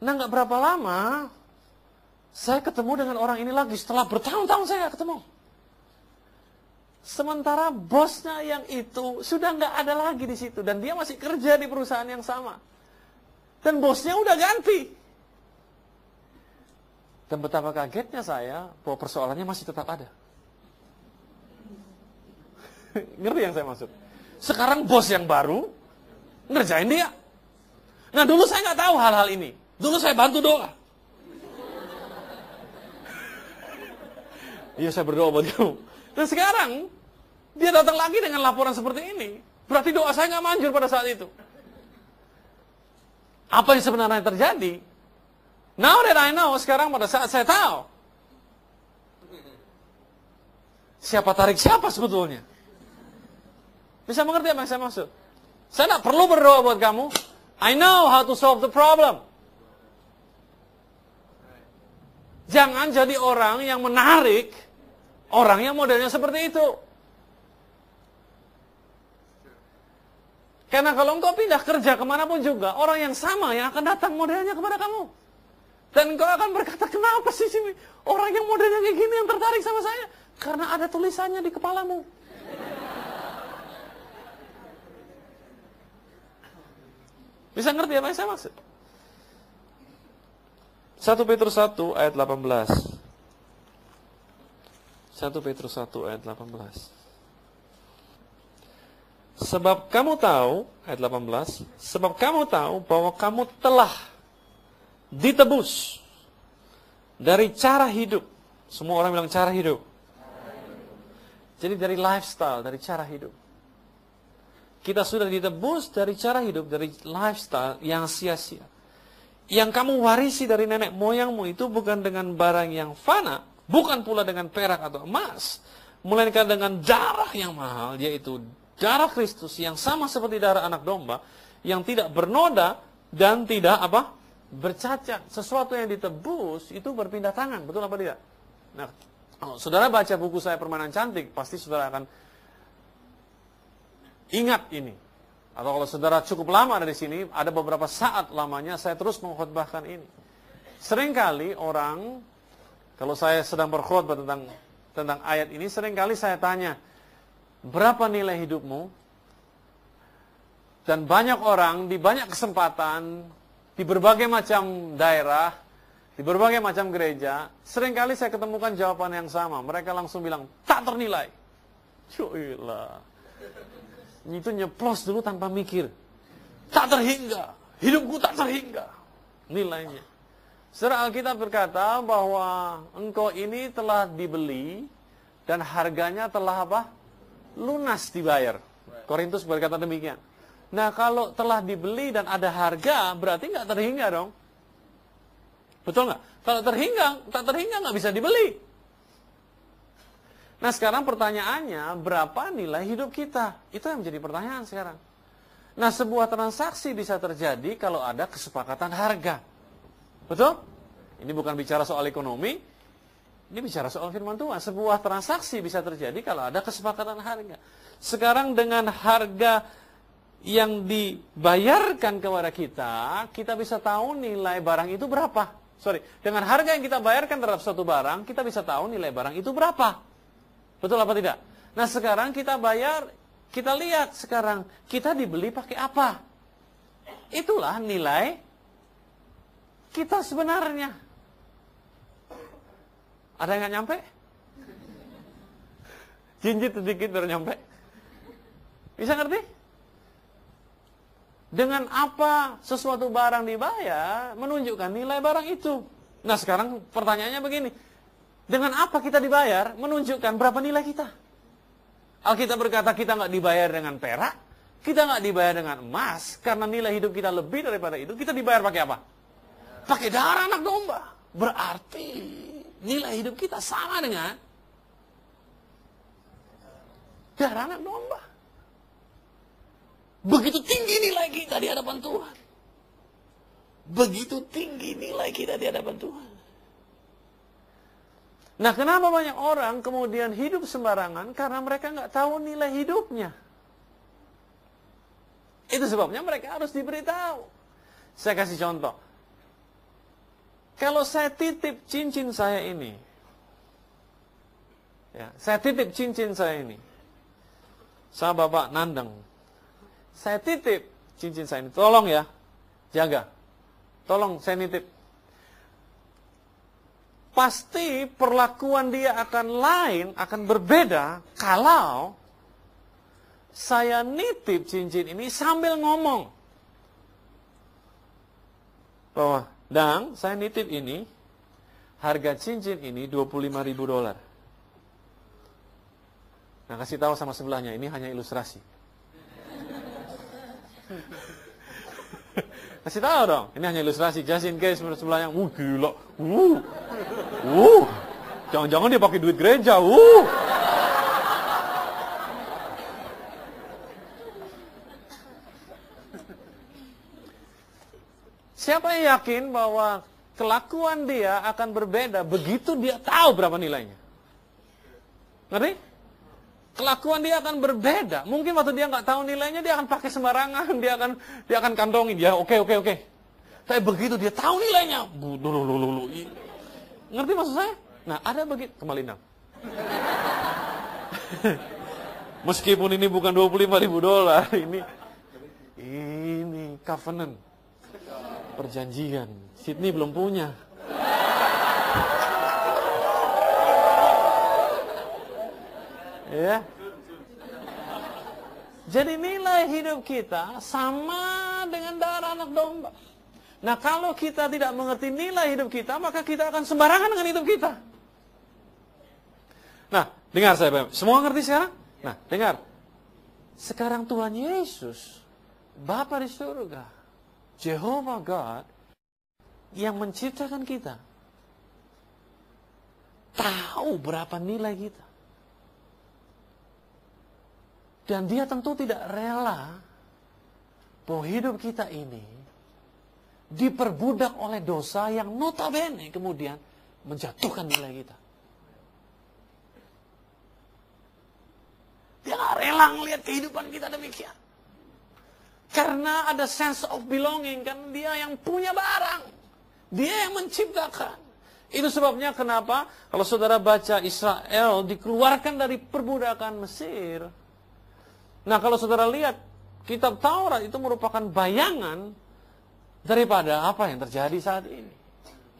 Nah, gak berapa lama saya ketemu dengan orang ini lagi setelah bertahun-tahun saya gak ketemu. Sementara bosnya yang itu sudah gak ada lagi di situ dan dia masih kerja di perusahaan yang sama. Dan bosnya udah ganti. Dan betapa kagetnya saya bahwa persoalannya masih tetap ada. Ngerti yang saya maksud? Sekarang bos yang baru ngerjain dia. Nah, dulu saya gak tahu hal-hal ini. Dulu saya bantu doa. Iya, saya berdoa buat kamu. Dan sekarang, dia datang lagi dengan laporan seperti ini. Berarti doa saya nggak manjur pada saat itu. Apa yang sebenarnya terjadi? Now that I know, sekarang pada saat saya tahu. Siapa tarik siapa sebetulnya? Bisa mengerti apa yang saya maksud? Saya nggak perlu berdoa buat kamu. I know how to solve the problem. Jangan jadi orang yang menarik orang yang modelnya seperti itu. Karena kalau engkau pindah kerja kemanapun juga, orang yang sama yang akan datang modelnya kepada kamu. Dan engkau akan berkata, kenapa sih sini orang yang modelnya kayak gini yang tertarik sama saya? Karena ada tulisannya di kepalamu. Bisa ngerti apa yang saya maksud? 1 Petrus 1 ayat 18. Sebab kamu tahu bahwa kamu telah ditebus dari cara hidup. Semua orang bilang cara hidup. Jadi dari lifestyle, dari cara hidup. Kita sudah ditebus dari cara hidup, dari lifestyle yang sia-sia. Yang kamu warisi dari nenek moyangmu itu bukan dengan barang yang fana, bukan pula dengan perak atau emas, melainkan dengan darah yang mahal, yaitu darah Kristus yang sama seperti darah anak domba, yang tidak bernoda dan tidak bercacat. Sesuatu yang ditebus itu berpindah tangan, betul apa tidak? Nah, kalau saudara baca buku saya Permainan Cantik, pasti saudara akan ingat ini. Atau kalau saudara cukup lama ada di sini, ada beberapa saat lamanya saya terus mengkhotbahkan ini. Seringkali orang, kalau saya sedang berkhotbah tentang ayat ini, seringkali saya tanya, berapa nilai hidupmu? Dan banyak orang di banyak kesempatan, di berbagai macam daerah, di berbagai macam gereja, seringkali saya ketemukan jawaban yang sama. Mereka langsung bilang, tak ternilai. Cuilah. Itu nyeplos dulu tanpa mikir. Tak terhingga. Hidupku tak terhingga nilainya. Saudara, Alkitab berkata bahwa engkau ini telah dibeli dan harganya telah apa? Lunas dibayar. Korintus berkata demikian. Nah, kalau telah dibeli dan ada harga, berarti nggak terhingga dong. Betul nggak? Kalau tak terhingga nggak bisa dibeli. Nah, sekarang pertanyaannya, berapa nilai hidup kita? Itu yang menjadi pertanyaan sekarang. Nah, sebuah transaksi bisa terjadi kalau ada kesepakatan harga. Betul? Ini bukan bicara soal ekonomi. Ini bicara soal firman Tuhan. Sebuah transaksi bisa terjadi kalau ada kesepakatan harga. Sekarang dengan harga yang dibayarkan kepada kita, kita bisa tahu nilai barang itu berapa. Dengan harga yang kita bayarkan terhadap suatu barang, kita bisa tahu nilai barang itu berapa. Betul apa tidak? Nah, sekarang kita bayar, kita lihat sekarang kita dibeli pakai apa. Itulah nilai kita sebenarnya. Ada yang gak nyampe? Jinjit sedikit baru nyampe. Bisa ngerti? Dengan apa sesuatu barang dibayar, menunjukkan nilai barang itu. Nah, sekarang pertanyaannya begini. Dengan apa kita dibayar, menunjukkan berapa nilai kita. Alkitab berkata kita nggak dibayar dengan perak, kita nggak dibayar dengan emas, karena nilai hidup kita lebih daripada itu. Kita dibayar pakai apa? Pakai darah anak domba. Berarti nilai hidup kita sama dengan darah anak domba. Begitu tinggi nilai kita di hadapan Tuhan. Begitu tinggi nilai kita di hadapan Tuhan. Nah, kenapa banyak orang kemudian hidup sembarangan? Karena mereka nggak tahu nilai hidupnya. Itu sebabnya mereka harus diberitahu. Saya kasih contoh. Kalau saya titip cincin saya ini, ya, sama Bapak Nandang. Saya titip cincin saya ini, tolong ya, jaga. Tolong saya nitip. Pasti perlakuan dia akan lain, akan berbeda kalau saya nitip cincin ini sambil ngomong. Bahwa, Dang, saya nitip ini, harga cincin ini $25.000. Nah, kasih tahu sama sebelahnya, ini hanya ilustrasi. Kasih tahu dong, ini hanya ilustrasi. Just in case menurut sebelahnya, gila, jangan-jangan dia pakai duit gereja, Siapa yang yakin bahwa kelakuan dia akan berbeda begitu dia tahu berapa nilainya? Ngerti? Kelakuan dia akan berbeda. Mungkin waktu dia nggak tahu nilainya, dia akan pakai sembarangan, dia akan kantongin, dia oke. Tapi begitu dia tahu nilainya, ngerti maksud saya? Nah, ada begitu kembali nang. Meskipun ini bukan $25.000, ini covenant, perjanjian. Sydney belum punya. Ya. Jadi nilai hidup kita sama dengan darah anak domba. Nah, kalau kita tidak mengerti nilai hidup kita, maka kita akan sembarangan dengan hidup kita. Nah, dengar saya, semua ngerti sekarang? Nah, dengar. Sekarang Tuhan Yesus, Bapa di surga, Jehovah God, yang menciptakan kita, tahu berapa nilai kita. Dan dia tentu tidak rela bahwa hidup kita ini diperbudak oleh dosa yang notabene kemudian menjatuhkan nilai kita. Dia gak rela ngelihat kehidupan kita demikian. Karena ada sense of belonging, karena dia yang punya barang. Dia yang menciptakan. Itu sebabnya kenapa kalau saudara baca Israel dikeluarkan dari perbudakan Mesir. Nah, kalau saudara lihat kitab Taurat itu merupakan bayangan daripada apa yang terjadi saat ini.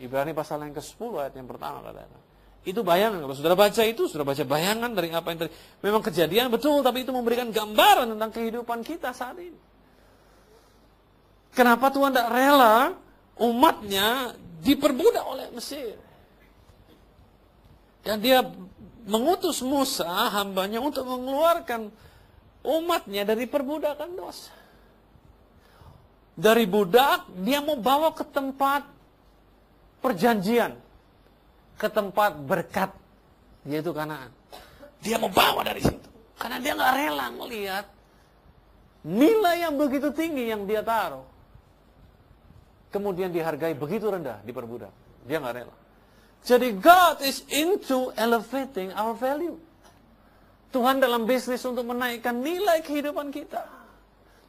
Ibrani pasal yang ke-10 ayat yang pertama katanya. Itu bayangan, kalau saudara baca itu, saudara baca bayangan dari apa yang terjadi. Memang kejadian betul, tapi itu memberikan gambaran tentang kehidupan kita saat ini. Kenapa Tuhan tidak rela umatnya diperbudak oleh Mesir? Dan dia mengutus Musa, hambanya, untuk mengeluarkan umatnya dari perbudakan dosa. Dari budak, dia mau bawa ke tempat perjanjian, ke tempat berkat, yaitu Kanaan. Dia mau bawa dari situ, karena dia nggak rela melihat nilai yang begitu tinggi yang dia taruh, kemudian dihargai begitu rendah, diperbudak. Dia nggak rela. Jadi God is into elevating our value. Tuhan dalam bisnis untuk menaikkan nilai kehidupan kita.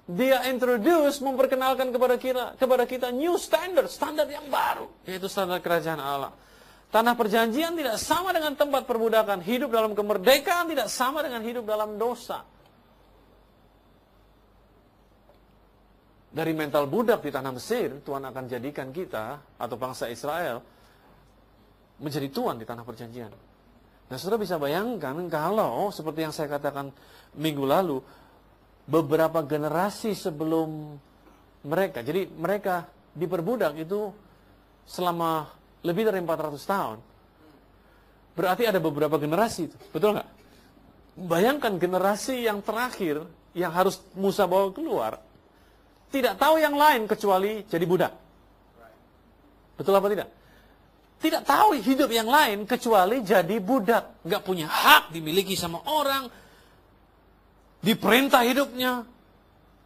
Dia introduce, memperkenalkan kepada kita new standard, standar yang baru, yaitu standar kerajaan Allah. Tanah perjanjian tidak sama dengan tempat perbudakan. Hidup dalam kemerdekaan tidak sama dengan hidup dalam dosa. Dari mental budak di tanah Mesir, Tuhan akan jadikan kita atau bangsa Israel menjadi tuan di tanah perjanjian. Nah, saudara bisa bayangkan kalau seperti yang saya katakan minggu lalu, beberapa generasi sebelum mereka, jadi mereka diperbudak itu selama lebih dari 400 tahun. Berarti ada beberapa generasi itu, betul nggak? Bayangkan generasi yang terakhir yang harus Musa bawa keluar, tidak tahu yang lain kecuali jadi budak. Betul apa tidak? Tidak tahu hidup yang lain kecuali jadi budak. Nggak punya hak dimiliki sama orang. Diperintah hidupnya.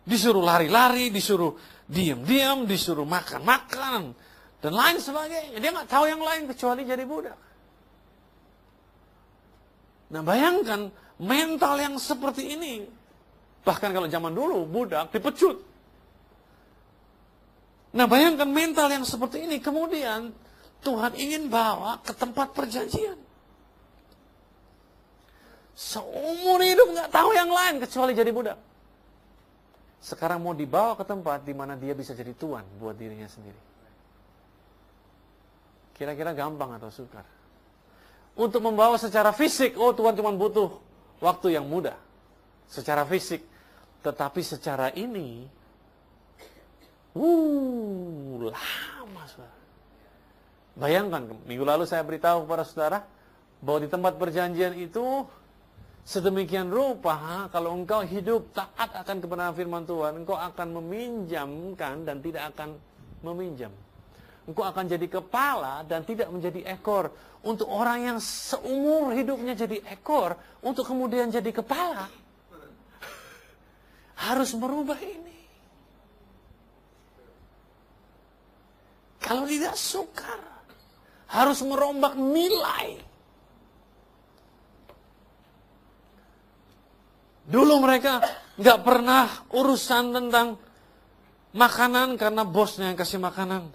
Disuruh lari-lari, disuruh diam-diam, disuruh makan-makan, dan lain sebagainya. Dia nggak tahu yang lain kecuali jadi budak. Nah, bayangkan mental yang seperti ini. Bahkan kalau zaman dulu, budak dipecut. Nah, bayangkan mental yang seperti ini. Kemudian Tuhan ingin bawa ke tempat perjanjian. Seumur hidup nggak tahu yang lain kecuali jadi budak. Sekarang mau dibawa ke tempat di mana dia bisa jadi tuan buat dirinya sendiri. Kira-kira gampang atau sukar? Untuk membawa secara fisik, Tuhan cuma butuh waktu yang mudah. Secara fisik, tetapi secara ini, lama sekali. Bayangkan, minggu lalu saya beritahu kepada saudara bahwa di tempat perjanjian itu sedemikian rupa, kalau engkau hidup taat akan kebenaran firman Tuhan, engkau akan meminjamkan dan tidak akan meminjam. Engkau akan jadi kepala dan tidak menjadi ekor. Untuk orang yang seumur hidupnya jadi ekor, untuk kemudian jadi kepala, harus merubah ini. Kalau tidak, sukar. Harus merombak nilai. Dulu mereka nggak pernah urusan tentang makanan karena bosnya yang kasih makanan.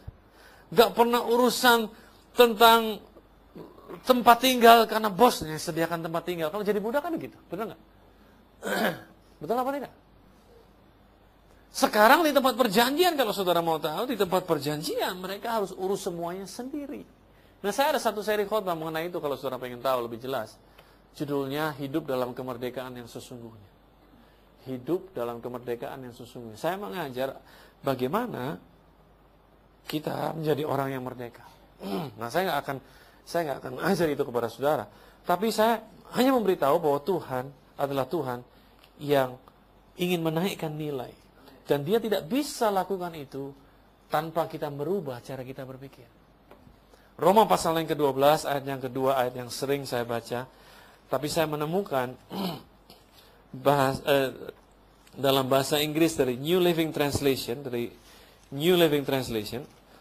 Nggak pernah urusan tentang tempat tinggal karena bosnya yang sediakan tempat tinggal. Kalau jadi budak kan begitu, benar nggak? Betul apa tidak? Sekarang di tempat perjanjian, kalau saudara mau tahu, di tempat perjanjian mereka harus urus semuanya sendiri. Nah, saya ada satu seri khotbah mengenai itu kalau saudara pengen tahu lebih jelas. Judulnya Hidup Dalam Kemerdekaan Yang Sesungguhnya. Hidup dalam kemerdekaan yang sesungguhnya. Saya mengajar bagaimana kita menjadi orang yang merdeka. Nah, saya nggak akan ajar itu kepada saudara. Tapi saya hanya memberitahu bahwa Tuhan adalah Tuhan yang ingin menaikkan nilai, dan Dia tidak bisa lakukan itu tanpa kita merubah cara kita berpikir. Roma pasal yang ke-12, ayat yang kedua, ayat yang sering saya baca. Tapi saya menemukan dalam bahasa Inggris dari New Living Translation.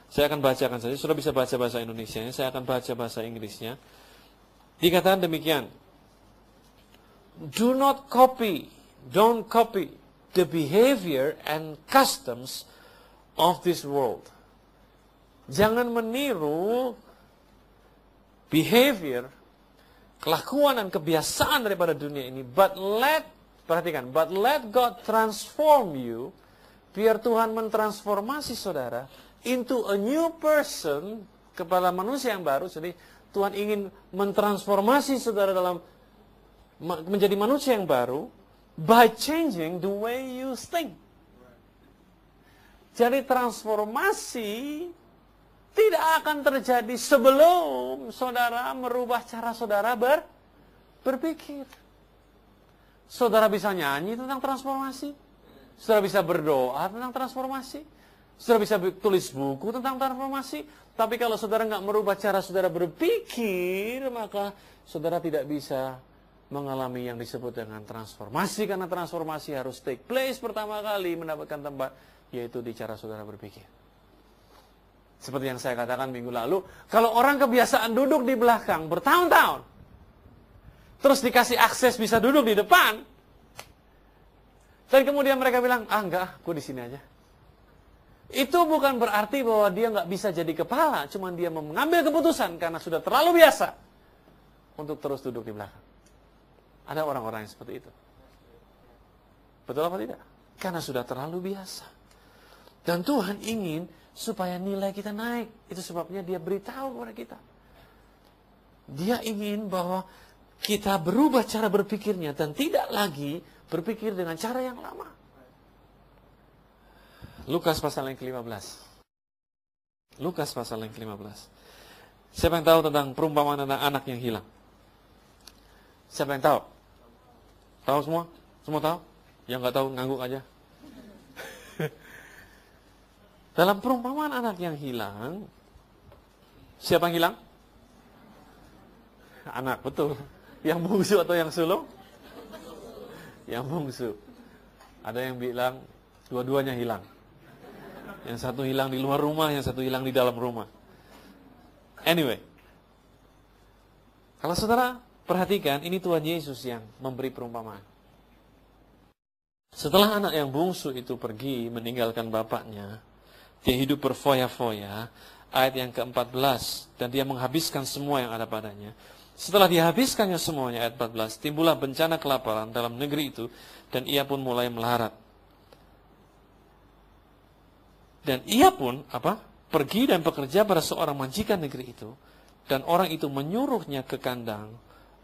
Saya akan bacakan saja, sudah bisa baca bahasa Indonesianya, saya akan baca bahasa Inggrisnya. Dikatakan demikian. Don't copy the behavior and customs of this world. Jangan meniru behavior, kelakuan dan kebiasaan daripada dunia ini, but let Perhatikan, but let God transform you, biar Tuhan mentransformasi saudara into a new person, kepala manusia yang baru. Jadi Tuhan ingin mentransformasi saudara dalam menjadi manusia yang baru by changing the way you think. Jadi transformasi tidak akan terjadi sebelum saudara merubah cara saudara berpikir. Saudara bisa nyanyi tentang transformasi. Saudara bisa berdoa tentang transformasi. Saudara bisa tulis buku tentang transformasi. Tapi kalau saudara nggak merubah cara saudara berpikir, maka saudara tidak bisa mengalami yang disebut dengan transformasi, karena transformasi harus take place pertama kali mendapatkan tempat, yaitu di cara saudara berpikir. Seperti yang saya katakan minggu lalu, kalau orang kebiasaan duduk di belakang bertahun-tahun, terus dikasih akses bisa duduk di depan, dan kemudian mereka bilang, ah enggak, aku di sini aja. Itu bukan berarti bahwa dia nggak bisa jadi kepala, cuman dia mengambil keputusan karena sudah terlalu biasa untuk terus duduk di belakang. Ada orang-orang yang seperti itu. Betul apa tidak? Karena sudah terlalu biasa. Dan Tuhan ingin supaya nilai kita naik. Itu sebabnya dia beritahu kepada kita. Dia ingin bahwa kita berubah cara berpikirnya dan tidak lagi berpikir dengan cara yang lama. Lukas pasal yang ke-15. Siapa yang tahu tentang perumpamaan tentang anak yang hilang? Siapa yang tahu? Tahu semua? Semua tahu? Yang nggak tahu ngangguk aja. Dalam perumpamaan anak yang hilang, siapa yang hilang? Anak, betul. Yang bungsu atau yang sulung? Yang bungsu. Ada yang bilang dua-duanya hilang. Yang satu hilang di luar rumah, yang satu hilang di dalam rumah. Anyway, kalau saudara perhatikan, ini Tuhan Yesus yang memberi perumpamaan. Setelah anak yang bungsu itu pergi meninggalkan bapaknya, dia hidup berfoya-foya, ayat yang ke-14, dan dia menghabiskan semua yang ada padanya. Setelah dihabiskannya semuanya, ayat 14, timbullah bencana kelaparan dalam negeri itu, dan ia pun mulai melarat. Dan ia pun pergi dan bekerja pada seorang majikan negeri itu, dan orang itu menyuruhnya ke kandang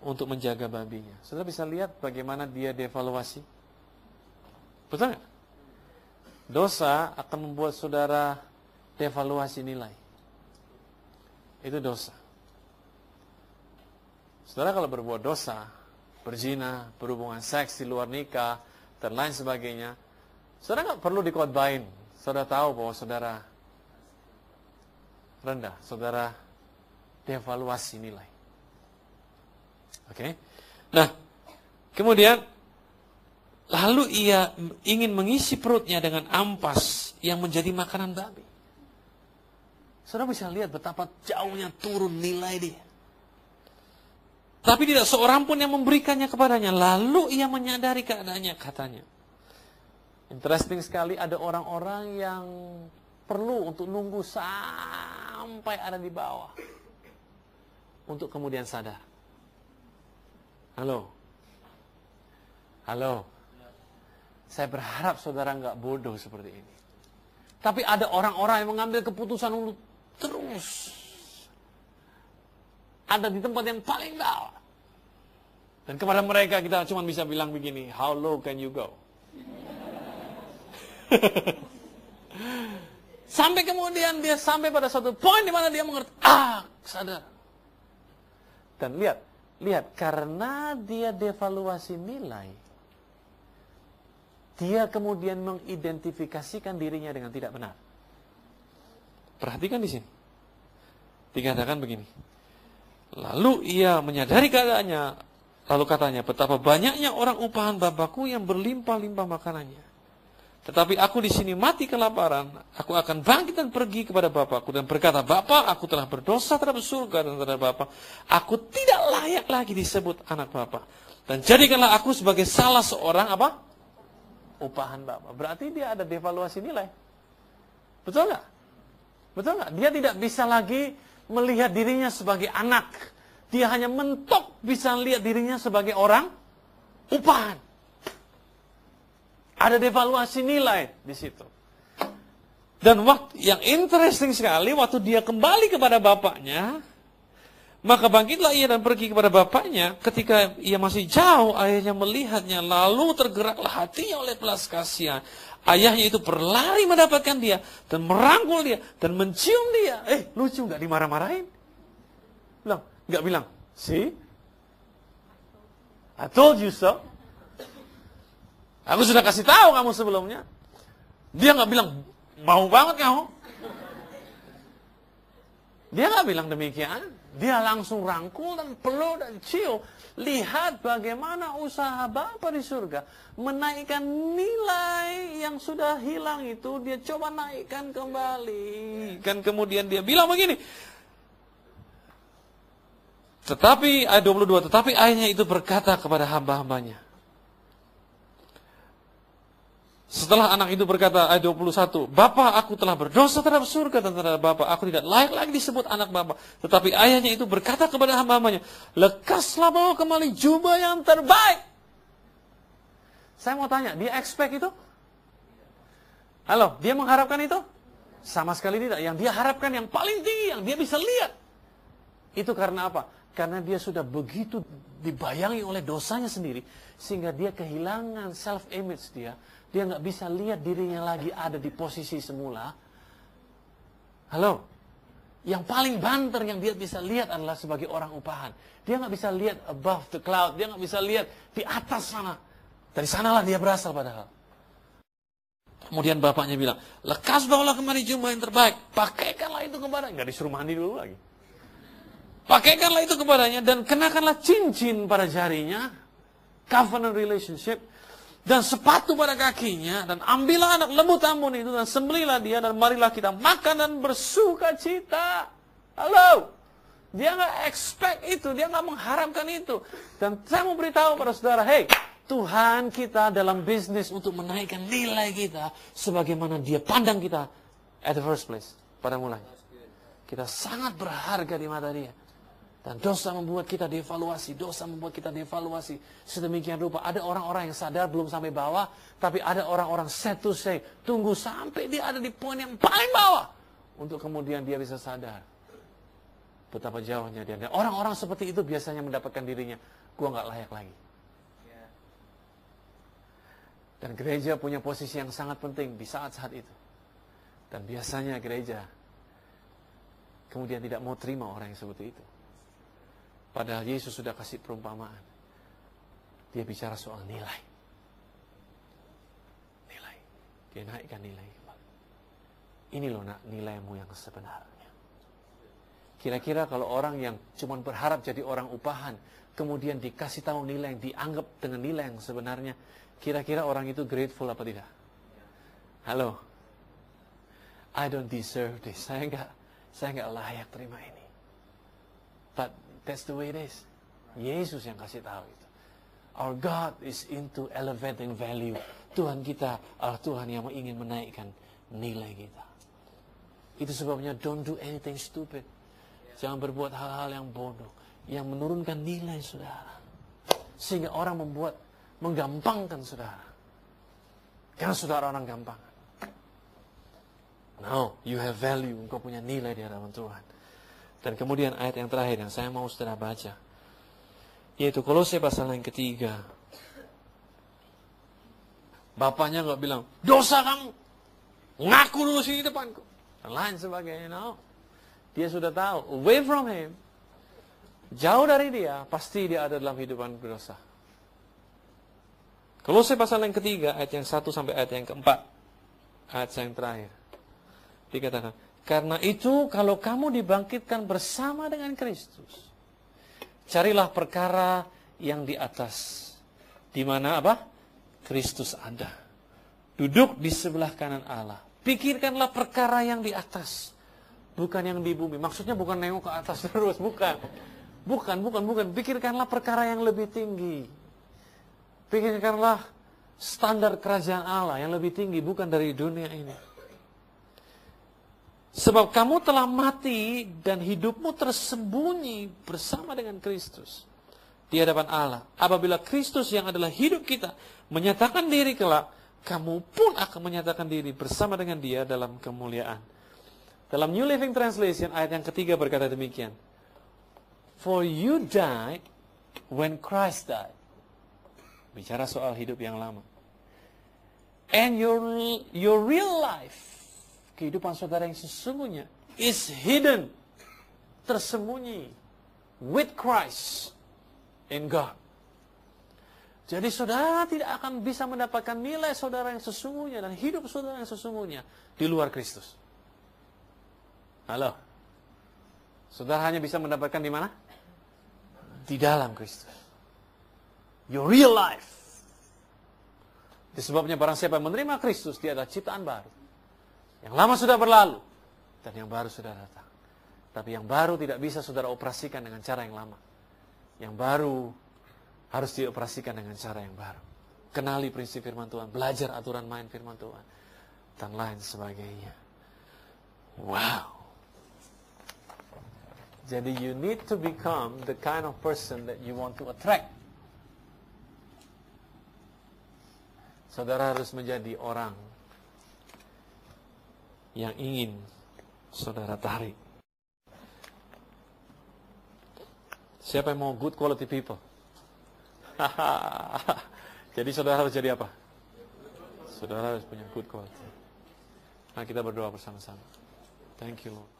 untuk menjaga babinya. Saudara bisa lihat bagaimana dia devaluasi. Betul nggak? Dosa akan membuat saudara devaluasi nilai. Itu dosa. Saudara kalau berbuat dosa, berzina, berhubungan seks di luar nikah, dan lain sebagainya, saudara nggak perlu dikhotbahin. Saudara tahu bahwa saudara rendah, saudara devaluasi nilai. Oke. Nah, kemudian lalu ia ingin mengisi perutnya dengan ampas yang menjadi makanan babi. Saudara bisa lihat betapa jauhnya turun nilai dia. Tapi tidak seorang pun yang memberikannya kepadanya. Lalu ia menyadari keadaannya, katanya. Interesting sekali, ada orang-orang yang perlu untuk nunggu sampai ada di bawah untuk kemudian sadar. Halo. Saya berharap saudara nggak bodoh seperti ini. Tapi ada orang-orang yang mengambil keputusan untuk terus ada di tempat yang paling bawah. Dan kepada mereka kita cuma bisa bilang begini, how low can you go? Sampai kemudian dia sampai pada satu poin di mana dia mengerti, sadar. Dan lihat, karena dia devaluasi nilai, dia kemudian mengidentifikasikan dirinya dengan tidak benar. Perhatikan di sini. Dikatakan begini. Lalu ia menyadari keadaannya, lalu katanya, betapa banyaknya orang upahan Bapakku yang berlimpah-limpah makanannya. Tetapi aku di sini mati kelaparan, aku akan bangkit dan pergi kepada Bapakku dan berkata, Bapa, aku telah berdosa terhadap surga dan terhadap Bapa. Aku tidak layak lagi disebut anak Bapa. Dan jadikanlah aku sebagai salah seorang upahan Bapa. Berarti dia ada devaluasi nilai. Betul nggak? Betul nggak? Dia tidak bisa lagi melihat dirinya sebagai anak. Dia hanya mentok bisa lihat dirinya sebagai orang upahan. Ada devaluasi nilai di situ. Dan waktu yang interesting sekali, waktu dia kembali kepada bapaknya, maka bangkitlah ia dan pergi kepada bapaknya. Ketika ia masih jauh, ayahnya melihatnya, lalu tergeraklah hatinya oleh belas kasihan. Ayahnya itu berlari mendapatkan dia, dan merangkul dia, dan mencium dia. Lucu nggak dimarah-marahin? Bilang, nggak bilang, "See? I told you so." Aku sudah kasih tahu kamu sebelumnya. Dia nggak bilang, "Mau banget kamu." Dia nggak bilang demikian. Dia langsung rangkul dan peluk dan cium. Lihat bagaimana usaha Bapa di surga menaikkan nilai yang sudah hilang itu, dia coba naikkan kembali. Kan kemudian dia bilang begini, tetapi ayat 22, tetapi ayahnya itu berkata kepada hamba-hambanya. Setelah anak itu berkata, ayat 21, "Bapa, aku telah berdosa terhadap surga dan terhadap Bapa. Aku tidak layak lagi disebut anak Bapa." Tetapi ayahnya itu berkata kepada hamba-hambanya, "Lekaslah bawa kembali jubah yang terbaik." Saya mau tanya, dia expect itu? Halo, dia mengharapkan itu? Sama sekali tidak. Yang dia harapkan yang paling tinggi, yang dia bisa lihat. Itu karena apa? Karena dia sudah begitu dibayangi oleh dosanya sendiri, sehingga dia kehilangan self-image dia. Dia nggak bisa lihat dirinya lagi ada di posisi semula. Halo? Yang paling banter yang dia bisa lihat adalah sebagai orang upahan. Dia nggak bisa lihat above the cloud. Dia nggak bisa lihat di atas sana. Dari sanalah dia berasal padahal. Kemudian bapaknya bilang, "Lekas bawalah kemari jubah yang terbaik. Pakaikanlah itu kepadanya." Nggak disuruh mandi dulu lagi. "Pakaikanlah itu kepadanya dan kenakanlah cincin pada jarinya." Covenant relationship. Dan sepatu pada kakinya, dan ambillah anak lembu tambun itu, dan sembelihlah dia, dan marilah kita makan dan bersuka cita. Halo, dia nggak expect itu, dia nggak mengharapkan itu. Dan saya mau beritahu pada saudara, hey, Tuhan kita dalam bisnis untuk menaikkan nilai kita, sebagaimana dia pandang kita at the first place, pada mulanya. Kita sangat berharga di mata dia. Dan dosa membuat kita devaluasi, dosa membuat kita devaluasi. Sedemikian rupa, ada orang-orang yang sadar belum sampai bawah, tapi ada orang-orang set to say, tunggu sampai dia ada di poin yang paling bawah, untuk kemudian dia bisa sadar betapa jauhnya dia. Dan orang-orang seperti itu biasanya mendapatkan dirinya, gua gak layak lagi. Dan gereja punya posisi yang sangat penting di saat-saat itu. Dan biasanya gereja kemudian tidak mau terima orang yang seperti itu. Padahal Yesus sudah kasih perumpamaan. Dia bicara soal nilai. Nilai. Dia naikkan nilai kembali. Ini loh nak, nilaimu yang sebenarnya. Kira-kira kalau orang yang cuma berharap jadi orang upahan, kemudian dikasih tahu nilai yang dianggap dengan nilai yang sebenarnya, kira-kira orang itu grateful apa tidak? Halo? I don't deserve this. Saya nggak layak terima ini. But that's the way it is. Yesus yang kasih tahu itu. Our God is into elevating value. Tuhan kita adalah Tuhan yang ingin menaikkan nilai kita. Itu sebabnya don't do anything stupid. Jangan berbuat hal-hal yang bodoh, yang menurunkan nilai saudara, sehingga orang menggampangkan saudara. Karena saudara orang gampangan. No, you have value. Engkau punya nilai di hadapan Tuhan. Dan kemudian ayat yang terakhir yang saya mau saudara baca, yaitu Kolose pasal yang ketiga. Bapaknya nggak bilang, dosa kamu, ngaku dulu sini depanku, dan lain sebagainya. No. Dia sudah tahu, away from him, jauh dari dia, pasti dia ada dalam kehidupan berdosa. Kolose pasal yang ketiga, ayat yang 1 sampai ayat yang keempat, ayat yang terakhir, dikatakan, karena itu kalau kamu dibangkitkan bersama dengan Kristus, carilah perkara yang di atas, di mana apa? Kristus ada. Duduk di sebelah kanan Allah. Pikirkanlah perkara yang di atas, bukan yang di bumi. Maksudnya bukan nengok ke atas terus, bukan. Bukan. Pikirkanlah perkara yang lebih tinggi. Pikirkanlah standar kerajaan Allah yang lebih tinggi, bukan dari dunia ini. Sebab kamu telah mati dan hidupmu tersembunyi bersama dengan Kristus di hadapan Allah. Apabila Kristus yang adalah hidup kita menyatakan diri kelak, kamu pun akan menyatakan diri bersama dengan dia dalam kemuliaan. Dalam New Living Translation, ayat yang ketiga berkata demikian. For you died when Christ died. Bicara soal hidup yang lama. And your real life, kehidupan saudara yang sesungguhnya, is hidden, tersembunyi, with Christ, in God. Jadi saudara tidak akan bisa mendapatkan nilai saudara yang sesungguhnya dan hidup saudara yang sesungguhnya di luar Kristus. Halo. Saudara hanya bisa mendapatkan di mana? Di dalam Kristus. Your real life. Disebabnya barang siapa yang menerima Kristus, dia adalah ciptaan baru. Yang lama sudah berlalu dan yang baru sudah datang. Tapi yang baru tidak bisa saudara operasikan dengan cara yang lama. Yang baru harus dioperasikan dengan cara yang baru. Kenali prinsip firman Tuhan, belajar aturan main firman Tuhan, dan lain sebagainya. Wow. Jadi you need to become the kind of person that you want to attract. Saudara harus menjadi orang yang ingin saudara tarik. Siapa yang mau good quality people? Jadi saudara harus jadi apa? Saudara harus punya good quality. Nah, kita berdoa bersama-sama. Thank you Lord.